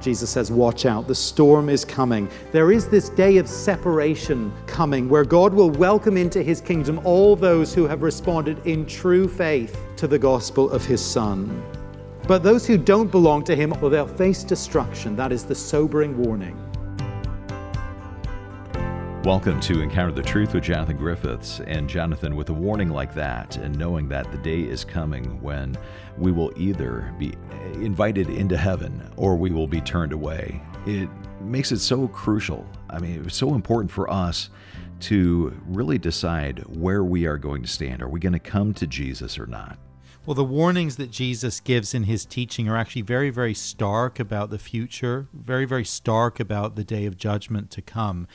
Jesus says, watch out, the storm is coming. There is this day of separation coming where God will welcome into his kingdom all those who have responded in true faith to the gospel of his Son. But those who don't belong to him, well, they'll face destruction. That is the sobering warning. Welcome to Encounter the Truth with Jonathan Griffiths. And Jonathan, with a warning like that and knowing that the day is coming when we will either be invited into heaven or we will be turned away, it makes it so crucial. I mean, it's so important for us to really decide where we are going to stand. Are we going to come to Jesus or not? Well, the warnings that Jesus gives in his teaching are actually very, very stark about the future, very, very stark about the day of judgment to come.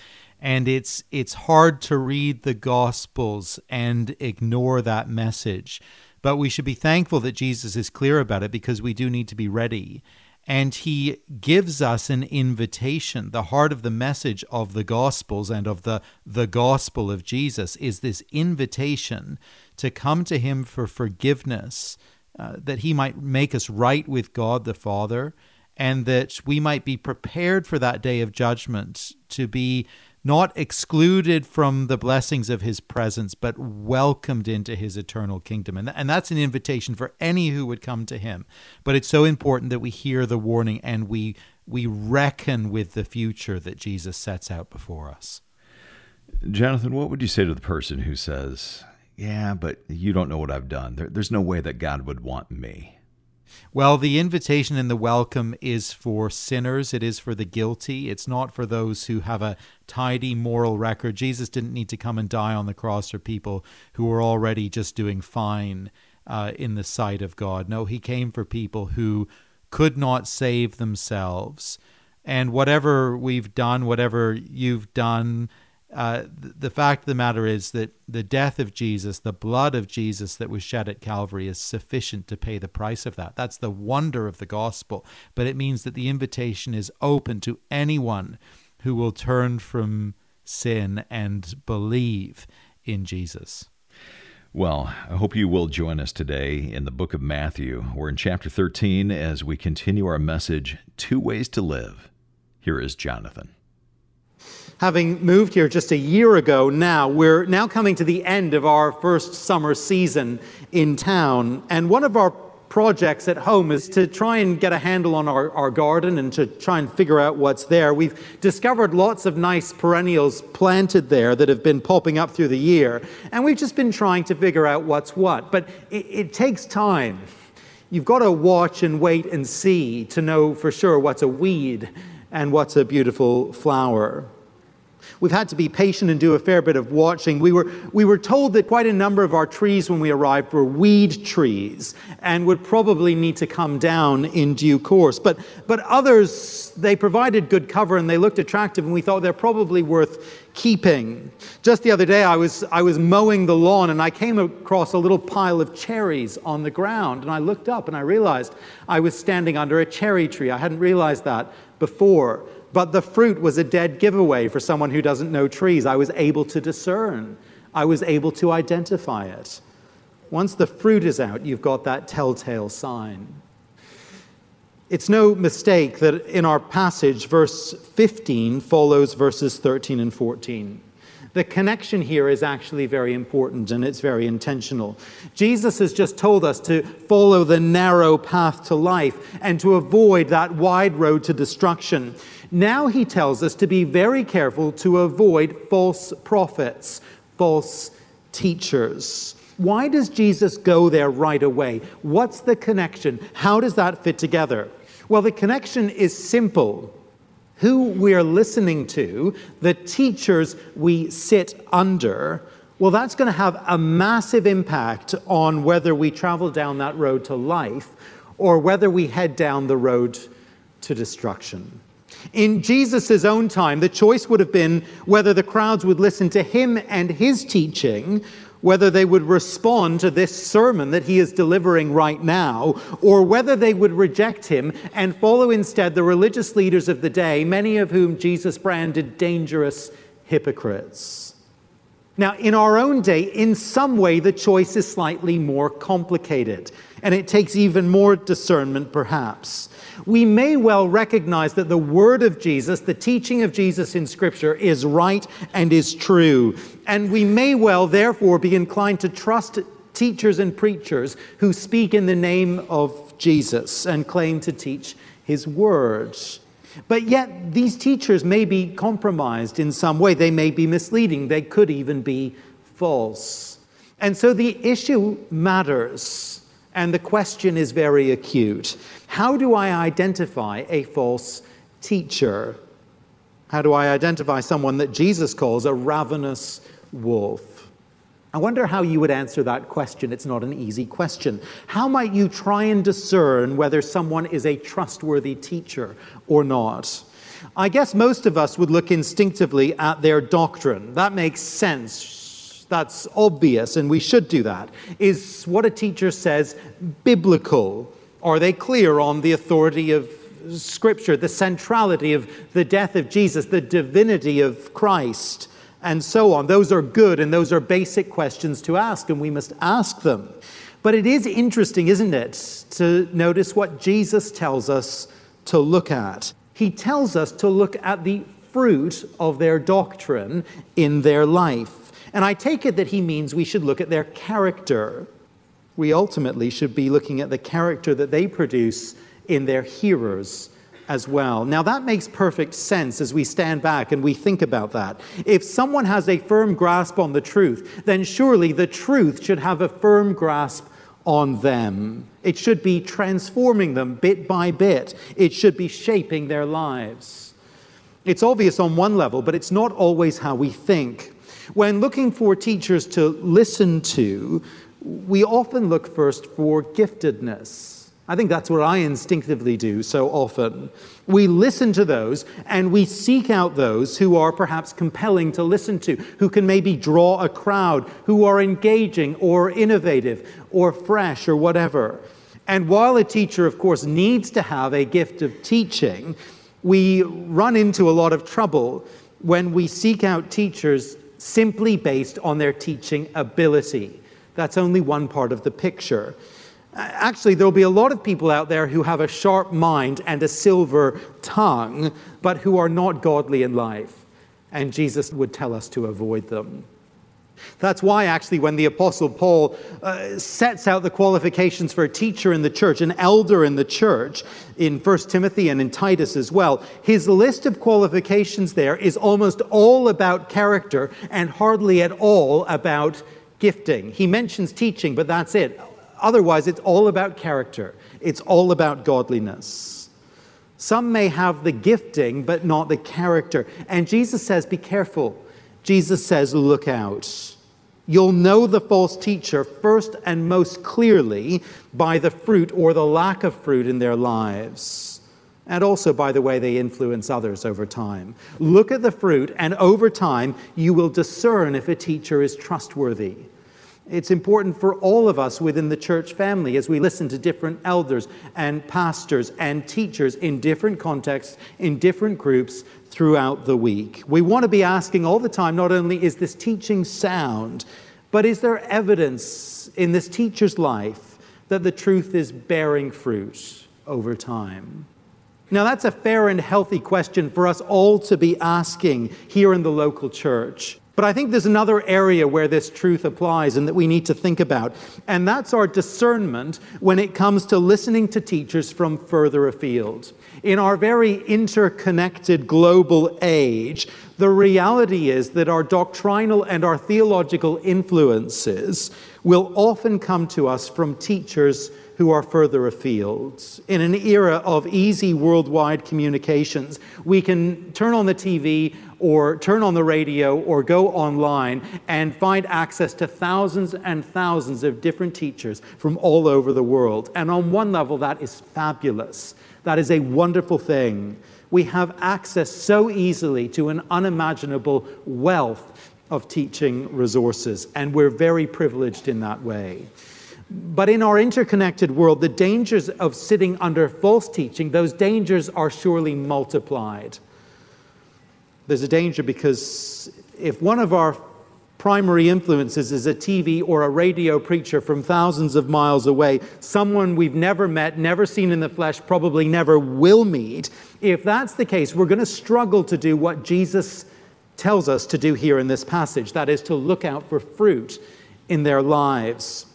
And it's hard to read the Gospels and ignore that message. But we should be thankful that Jesus is clear about it, because we do need to be ready. And he gives us an invitation. The heart of the message of the Gospels and of the Gospel of Jesus is this invitation to come to him for forgiveness, that he might make us right with God the Father, and that we might be prepared for that day of judgment, to be not excluded from the blessings of his presence, but welcomed into his eternal kingdom. And that's an invitation for any who would come to him. But it's so important that we hear the warning and we reckon with the future that Jesus sets out before us. Jonathan, what would you say to the person who says, yeah, but you don't know what I've done. There's no way that God would want me. Well, the invitation and the welcome is for sinners. It is for the guilty. It's not for those who have a tidy moral record. Jesus didn't need to come and die on the cross for people who were already just doing fine in the sight of God. No, he came for people who could not save themselves. And whatever we've done, whatever you've done, the fact of the matter is that the death of Jesus, the blood of Jesus that was shed at Calvary, is sufficient to pay the price of that. That's the wonder of the gospel. But it means that the invitation is open to anyone who will turn from sin and believe in Jesus. Well, I hope you will join us today in the book of Matthew. We're in chapter 13 as we continue our message, Two Ways to Live. Here is Jonathan. Having moved here just a year ago now, we're now coming to the end of our first summer season in town. And one of our projects at home is to try and get a handle on our garden and to try and figure out what's there. We've discovered lots of nice perennials planted there that have been popping up through the year. And we've just been trying to figure out what's what. But it takes time. You've got to watch and wait and see to know for sure what's a weed and what's a beautiful flower. We've had to be patient and do a fair bit of watching. We were told that quite a number of our trees when we arrived were weed trees and would probably need to come down in due course. But others, they provided good cover and they looked attractive, and we thought they're probably worth keeping. Just the other day, I was mowing the lawn and I came across a little pile of cherries on the ground, and I looked up and I realized I was standing under a cherry tree. I hadn't realized that before. But the fruit was a dead giveaway for someone who doesn't know trees. I was able to discern. I was able to identify it. Once the fruit is out, you've got that telltale sign. It's no mistake that in our passage, verse 15 follows verses 13 and 14. The connection here is actually very important, and it's very intentional. Jesus has just told us to follow the narrow path to life and to avoid that wide road to destruction. Now he tells us to be very careful to avoid false prophets, false teachers. Why does Jesus go there right away? What's the connection? How does that fit together? Well, the connection is simple. Who we're listening to, the teachers we sit under, well, that's going to have a massive impact on whether we travel down that road to life or whether we head down the road to destruction. In Jesus' own time, the choice would have been whether the crowds would listen to him and his teaching, whether they would respond to this sermon that he is delivering right now, or whether they would reject him and follow instead the religious leaders of the day, many of whom Jesus branded dangerous hypocrites. Now, in our own day, in some way, the choice is slightly more complicated, and it takes even more discernment, perhaps. We may well recognize that the word of Jesus, the teaching of Jesus in Scripture, is right and is true, and we may well, therefore, be inclined to trust teachers and preachers who speak in the name of Jesus and claim to teach his words. But yet, these teachers may be compromised in some way. They may be misleading. They could even be false. And so the issue matters, and the question is very acute. How do I identify a false teacher? How do I identify someone that Jesus calls a ravenous wolf? I wonder how you would answer that question. It's not an easy question. How might you try and discern whether someone is a trustworthy teacher or not? I guess most of us would look instinctively at their doctrine. That makes sense. That's obvious, and we should do that. Is what a teacher says biblical? Are they clear on the authority of Scripture, the centrality of the death of Jesus, the divinity of Christ? And so on. Those are good and those are basic questions to ask, and we must ask them. But it is interesting, isn't it, to notice what Jesus tells us to look at. He tells us to look at the fruit of their doctrine in their life. And I take it that he means we should look at their character. We ultimately should be looking at the character that they produce in their hearers as well. Now that makes perfect sense as we stand back and we think about that. If someone has a firm grasp on the truth, then surely the truth should have a firm grasp on them. It should be transforming them bit by bit. It should be shaping their lives. It's obvious on one level, but it's not always how we think. When looking for teachers to listen to, we often look first for giftedness. I think that's what I instinctively do so often. We listen to those and we seek out those who are perhaps compelling to listen to, who can maybe draw a crowd, who are engaging or innovative or fresh or whatever. And while a teacher, of course, needs to have a gift of teaching, we run into a lot of trouble when we seek out teachers simply based on their teaching ability. That's only one part of the picture. Actually, there'll be a lot of people out there who have a sharp mind and a silver tongue, but who are not godly in life, and Jesus would tell us to avoid them. That's why, actually, when the Apostle Paul sets out the qualifications for a teacher in the church, an elder in the church, in 1 Timothy and in Titus as well, his list of qualifications there is almost all about character and hardly at all about gifting. He mentions teaching, but that's it. Otherwise, it's all about character. It's all about godliness. Some may have the gifting, but not the character. And Jesus says, be careful. Jesus says, look out. You'll know the false teacher first and most clearly by the fruit or the lack of fruit in their lives. And also by the way they influence others over time. Look at the fruit, and over time, you will discern if a teacher is trustworthy. It's important for all of us within the church family as we listen to different elders and pastors and teachers in different contexts, in different groups throughout the week. We want to be asking all the time, not only is this teaching sound, but is there evidence in this teacher's life that the truth is bearing fruit over time? Now that's a fair and healthy question for us all to be asking here in the local church. But I think there's another area where this truth applies and that we need to think about, and that's our discernment when it comes to listening to teachers from further afield. In our very interconnected global age, the reality is that our doctrinal and our theological influences will often come to us from teachers who are further afield. In an era of easy worldwide communications, we can turn on the TV or turn on the radio or go online and find access to thousands and thousands of different teachers from all over the world. And on one level, that is fabulous. That is a wonderful thing. We have access so easily to an unimaginable wealth of teaching resources, and we're very privileged in that way. But in our interconnected world, the dangers of sitting under false teaching, those dangers are surely multiplied. There's a danger because if one of our primary influences is a TV or a radio preacher from thousands of miles away, someone we've never met, never seen in the flesh, probably never will meet. If that's the case, we're going to struggle to do what Jesus tells us to do here in this passage, that is, to look out for fruit in their lives.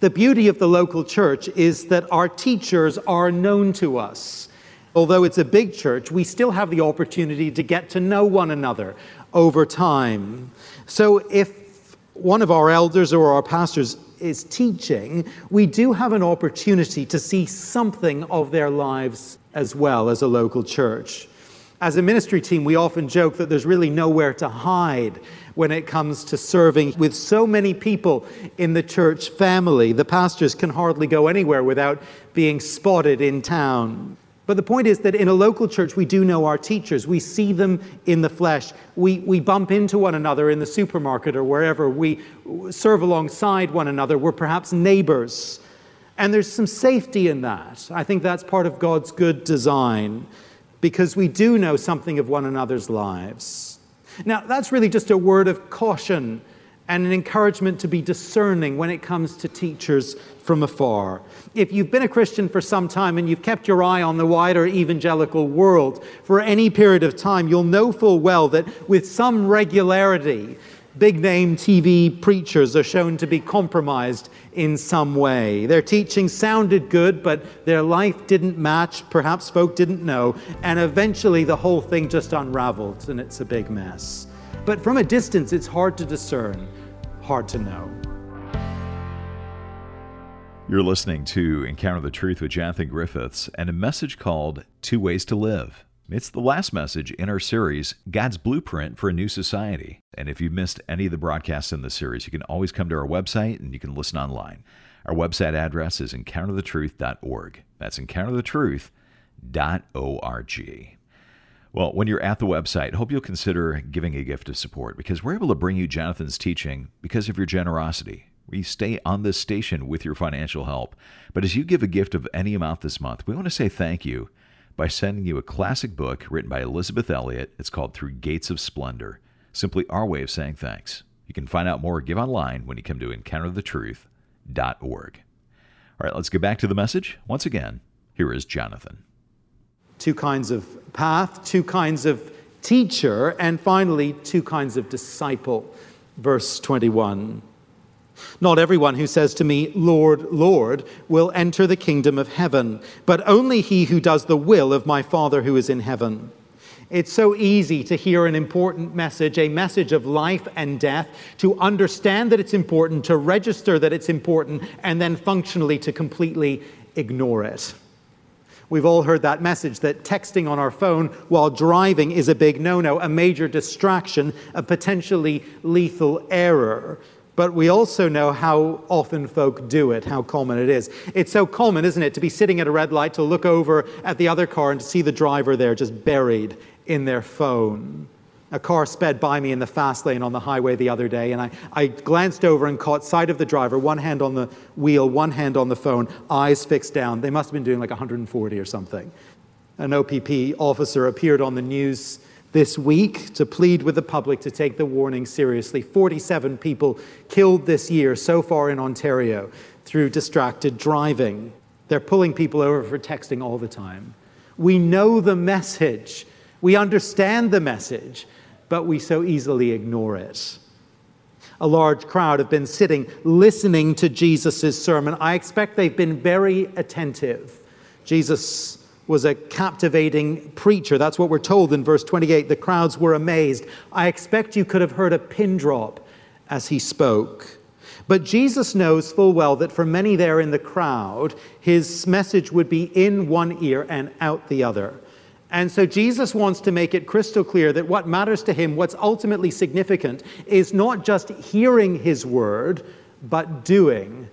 The beauty of the local church is that our teachers are known to us. Although it's a big church, we still have the opportunity to get to know one another over time. So if one of our elders or our pastors is teaching, we do have an opportunity to see something of their lives as well as a local church. As a ministry team, we often joke that there's really nowhere to hide when it comes to serving. With so many people in the church family, the pastors can hardly go anywhere without being spotted in town. But the point is that in a local church, we do know our teachers. We see them in the flesh. We bump into one another in the supermarket or wherever. We serve alongside one another. We're perhaps neighbors. And there's some safety in that. I think that's part of God's good design, because we do know something of one another's lives. Now, that's really just a word of caution and an encouragement to be discerning when it comes to teachers from afar. If you've been a Christian for some time and you've kept your eye on the wider evangelical world for any period of time, you'll know full well that with some regularity, big-name TV preachers are shown to be compromised in some way. Their teaching sounded good, but their life didn't match. Perhaps folk didn't know, and eventually the whole thing just unraveled, and it's a big mess. But from a distance, it's hard to discern, hard to know. You're listening to Encounter the Truth with Jonathan Griffiths and a message called 2 Ways to Live. It's the last message in our series, God's Blueprint for a New Society. And if you've missed any of the broadcasts in the series, you can always come to our website and you can listen online. Our website address is encounterthetruth.org. That's encounterthetruth.org. Well, when you're at the website, hope you'll consider giving a gift of support, because we're able to bring you Jonathan's teaching because of your generosity. We stay on this station with your financial help. But as you give a gift of any amount this month, we want to say thank you by sending you a classic book written by Elizabeth Elliott. It's called Through Gates of Splendor, simply our way of saying thanks. You can find out more, give online when you come to encounterthetruth.org. All right, let's get back to the message. Once again, here is Jonathan. 2 kinds of path, 2 kinds of teacher, and finally, 2 kinds of disciple. Verse 21. Not everyone who says to me, Lord, Lord, will enter the kingdom of heaven, but only he who does the will of my Father who is in heaven. It's so easy to hear an important message, a message of life and death, to understand that it's important, to register that it's important, and then functionally to completely ignore it. We've all heard that message that texting on our phone while driving is a big no-no, a major distraction, a potentially lethal error. But we also know how often folk do it, how common it is. It's so common, isn't it, to be sitting at a red light, to look over at the other car and to see the driver there just buried in their phone. A car sped by me in the fast lane on the highway the other day, and I glanced over and caught sight of the driver, one hand on the wheel, one hand on the phone, eyes fixed down. They must have been doing like 140 or something. An OPP officer appeared on the news this week to plead with the public to take the warning seriously. 47 people killed this year so far in Ontario through distracted driving. They're pulling people over for texting all the time. We know the message. We understand the message, but we so easily ignore it. A large crowd have been sitting, listening to Jesus' sermon. I expect they've been very attentive. Jesus was a captivating preacher. That's what we're told in verse 28. The crowds were amazed. I expect you could have heard a pin drop as he spoke. But Jesus knows full well that for many there in the crowd, his message would be in one ear and out the other. And so Jesus wants to make it crystal clear that what matters to him, what's ultimately significant, is not just hearing his word, but doing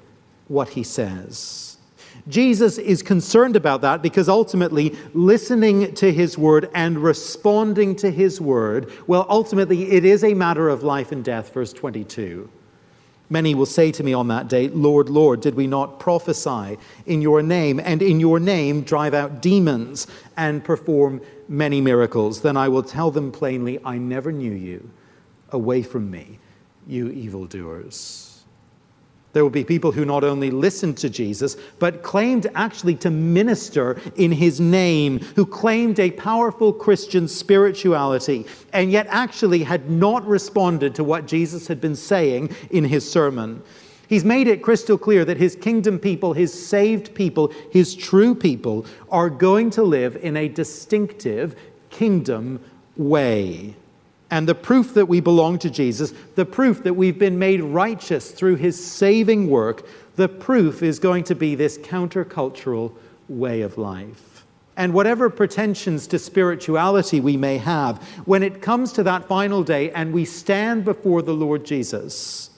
what he says. Jesus is concerned about that because ultimately listening to his word and responding to his word, well, ultimately it is a matter of life and death, verse 22. Many will say to me on that day, Lord, Lord, did we not prophesy in your name, and in your name drive out demons and perform many miracles? Then I will tell them plainly, I never knew you. Away from me, you evildoers. There will be people who not only listened to Jesus, but claimed actually to minister in his name, who claimed a powerful Christian spirituality, and yet actually had not responded to what Jesus had been saying in his sermon. He's made it crystal clear that his kingdom people, his saved people, his true people are going to live in a distinctive kingdom way. And the proof that we belong to Jesus, the proof that we've been made righteous through his saving work, the proof is going to be this countercultural way of life. And whatever pretensions to spirituality we may have, when it comes to that final day and we stand before the Lord Jesus,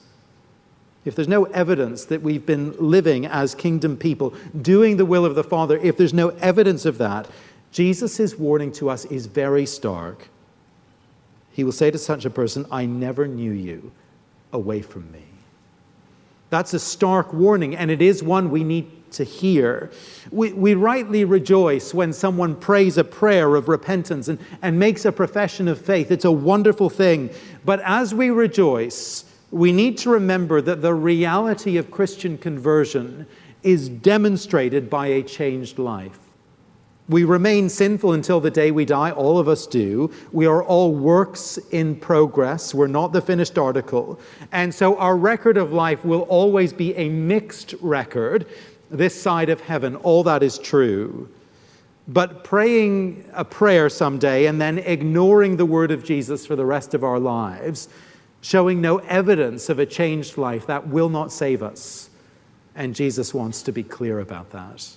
if there's no evidence that we've been living as kingdom people, doing the will of the Father, if there's no evidence of that, Jesus' warning to us is very stark. He will say to such a person, "I never knew you. Away from me." That's a stark warning, and it is one we need to hear. We rightly rejoice when someone prays a prayer of repentance and makes a profession of faith. It's a wonderful thing. But as we rejoice, we need to remember that the reality of Christian conversion is demonstrated by a changed life. We remain sinful until the day we die. All of us do. We are all works in progress. We're not the finished article. And so our record of life will always be a mixed record. This side of heaven, all that is true. But praying a prayer someday and then ignoring the word of Jesus for the rest of our lives, showing no evidence of a changed life, that will not save us. And Jesus wants to be clear about that.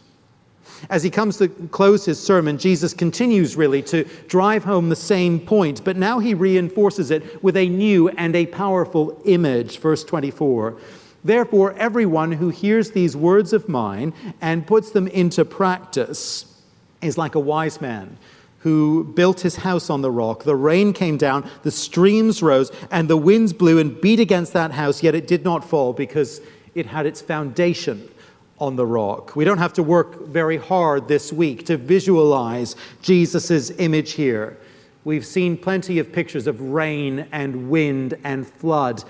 As he comes to close his sermon, Jesus continues really to drive home the same point, but now he reinforces it with a new and a powerful image. Verse 24, "Therefore everyone who hears these words of mine and puts them into practice is like a wise man who built his house on the rock. The rain came down, the streams rose, and the winds blew and beat against that house, yet it did not fall because it had its foundation on the rock." We don't have to work very hard this week to visualize Jesus' image here. We've seen plenty of pictures of rain and wind and flood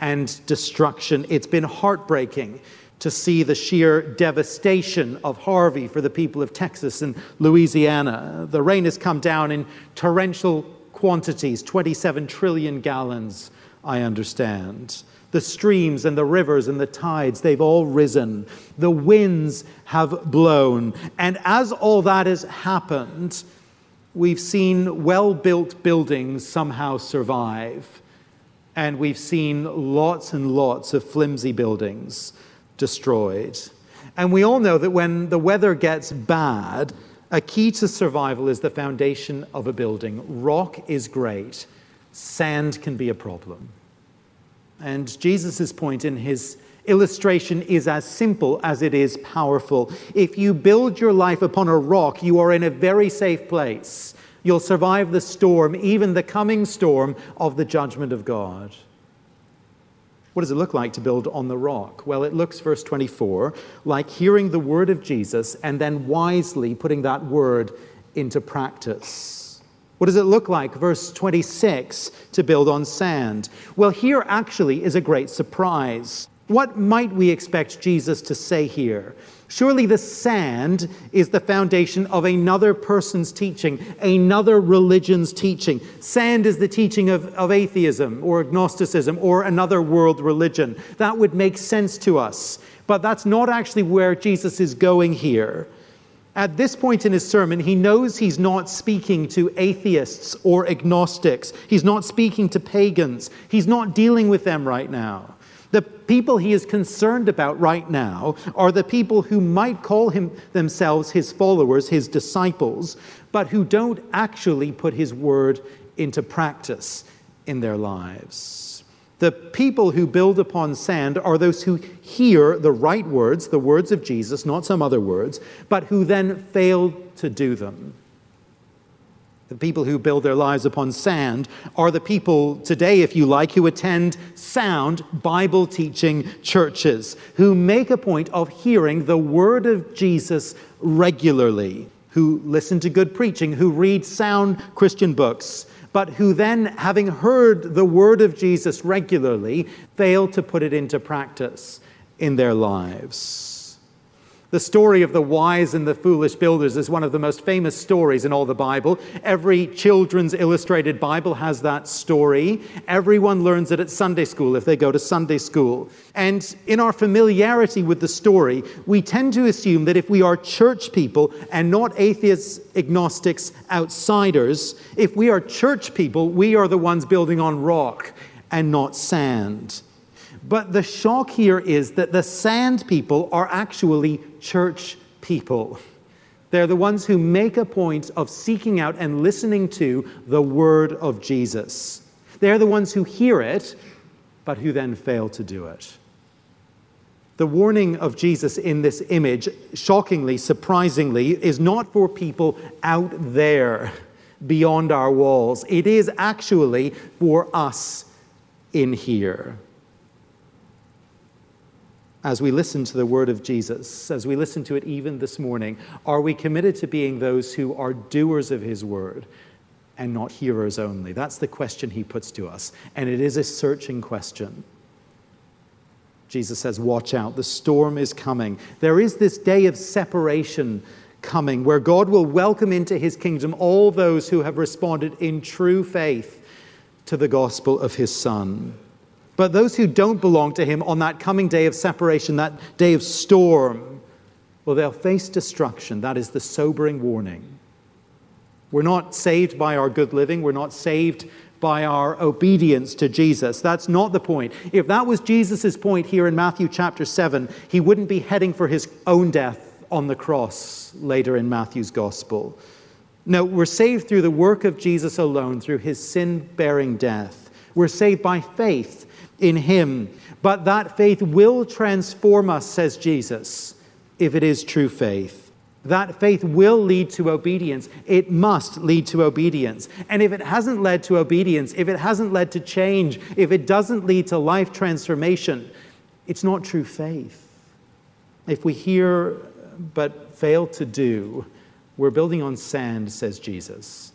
and destruction. It's been heartbreaking to see the sheer devastation of Harvey for the people of Texas and Louisiana. The rain has come down in torrential quantities, 27 trillion gallons, I understand. The streams and the rivers and the tides, they've all risen. The winds have blown. And as all that has happened, we've seen well-built buildings somehow survive. And we've seen lots and lots of flimsy buildings destroyed. And we all know that when the weather gets bad, a key to survival is the foundation of a building. Rock is great. Sand can be a problem. And Jesus' point in his illustration is as simple as it is powerful. If you build your life upon a rock, you are in a very safe place. You'll survive the storm, even the coming storm of the judgment of God. What does it look like to build on the rock? Well, it looks, verse 24, like hearing the word of Jesus and then wisely putting that word into practice. What does it look like, verse 26, to build on sand? Well, here actually is a great surprise. What might we expect Jesus to say here? Surely the sand is the foundation of another person's teaching, another religion's teaching. Sand is the teaching of atheism or agnosticism or another world religion. That would make sense to us, but that's not actually where Jesus is going here. At this point in his sermon, he knows he's not speaking to atheists or agnostics. He's not speaking to pagans. He's not dealing with them right now. The people he is concerned about right now are the people who might call themselves his followers, his disciples, but who don't actually put his word into practice in their lives. The people who build upon sand are those who hear the right words, the words of Jesus, not some other words, but who then fail to do them. The people who build their lives upon sand are the people today, if you like, who attend sound Bible-teaching churches, who make a point of hearing the word of Jesus regularly, who listen to good preaching, who read sound Christian books, but who then, having heard the word of Jesus regularly, fail to put it into practice in their lives. The story of the wise and the foolish builders is one of the most famous stories in all the Bible. Every children's illustrated Bible has that story. Everyone learns it at Sunday school if they go to Sunday school. And in our familiarity with the story, we tend to assume that if we are church people and not atheists, agnostics, outsiders, if we are church people, we are the ones building on rock and not sand. But the shock here is that the sand people are actually church people. They're the ones who make a point of seeking out and listening to the word of Jesus. They're the ones who hear it, but who then fail to do it. The warning of Jesus in this image, shockingly, surprisingly, is not for people out there beyond our walls. It is actually for us in here. As we listen to the word of Jesus, as we listen to it even this morning, are we committed to being those who are doers of his word and not hearers only? That's the question he puts to us, and it is a searching question. Jesus says, watch out, the storm is coming. There is this day of separation coming where God will welcome into his kingdom all those who have responded in true faith to the gospel of his Son. But those who don't belong to him on that coming day of separation, that day of storm, well, they'll face destruction. That is the sobering warning. We're not saved by our good living. We're not saved by our obedience to Jesus. That's not the point. If that was Jesus' point here in Matthew chapter 7, he wouldn't be heading for his own death on the cross later in Matthew's gospel. No, we're saved through the work of Jesus alone, through his sin-bearing death. We're saved by faith in him, but that faith will transform us, says Jesus, if it is true faith. That faith will lead to obedience. It must lead to obedience. And if it hasn't led to obedience, if it hasn't led to change, if it doesn't lead to life transformation, it's not true faith. If we hear but fail to do, we're building on sand, says Jesus,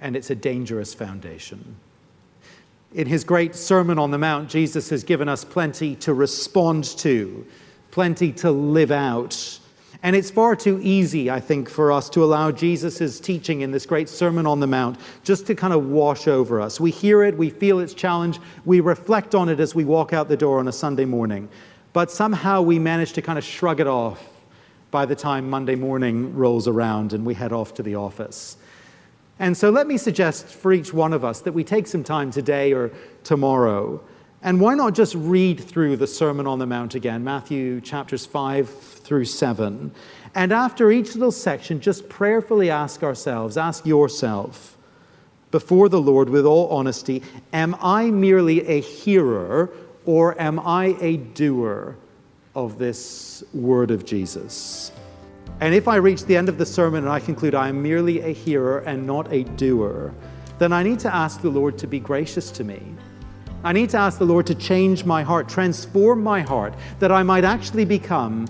and it's a dangerous foundation. In his great Sermon on the Mount, Jesus has given us plenty to respond to, plenty to live out. And it's far too easy, I think, for us to allow Jesus' teaching in this great Sermon on the Mount just to kind of wash over us. We hear it, we feel its challenge, we reflect on it as we walk out the door on a Sunday morning. But somehow we manage to kind of shrug it off by the time Monday morning rolls around and we head off to the office. And so let me suggest for each one of us that we take some time today or tomorrow, and why not just read through the Sermon on the Mount again, Matthew chapters 5 through 7, and after each little section, just prayerfully ask ourselves, ask yourself, before the Lord with all honesty, am I merely a hearer or am I a doer of this word of Jesus? And if I reach the end of the sermon and I conclude I am merely a hearer and not a doer, then I need to ask the Lord to be gracious to me. I need to ask the Lord to change my heart, transform my heart, that I might actually become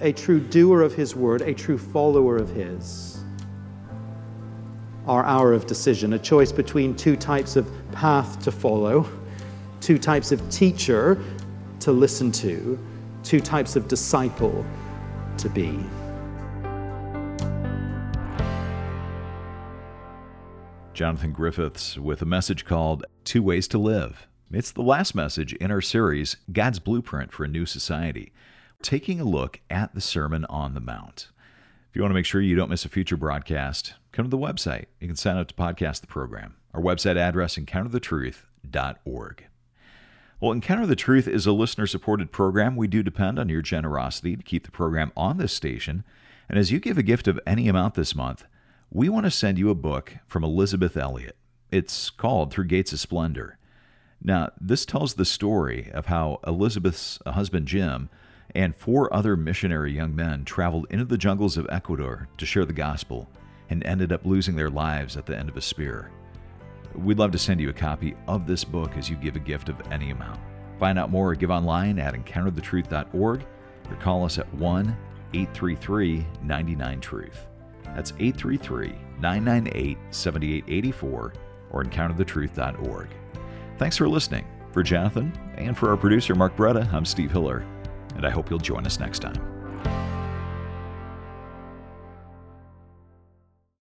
a true doer of his word, a true follower of his. Our hour of decision, a choice between two types of path to follow, two types of teacher to listen to, two types of disciple to be. Jonathan Griffiths with a message called 2 Ways to Live. It's the last message in our series, God's Blueprint for a New Society, taking a look at the Sermon on the Mount. If you want to make sure you don't miss a future broadcast, come to the website. You can sign up to podcast the program. Our website address, encounterthetruth.org. Well, Encounter the Truth is a listener-supported program. We do depend on your generosity to keep the program on this station. And as you give a gift of any amount this month, we want to send you a book from Elizabeth Elliott. It's called Through Gates of Splendor. Now, this tells the story of how Elizabeth's husband, Jim, and 4 other missionary young men traveled into the jungles of Ecuador to share the gospel and ended up losing their lives at the end of a spear. We'd love to send you a copy of this book as you give a gift of any amount. Find out more or give online at encounterthetruth.org or call us at 1-833-99-TRUTH. That's 833-998-7884 or EncounterTheTruth.org. Thanks for listening. For Jonathan and for our producer, Mark Bretta, I'm Steve Hiller, and I hope you'll join us next time.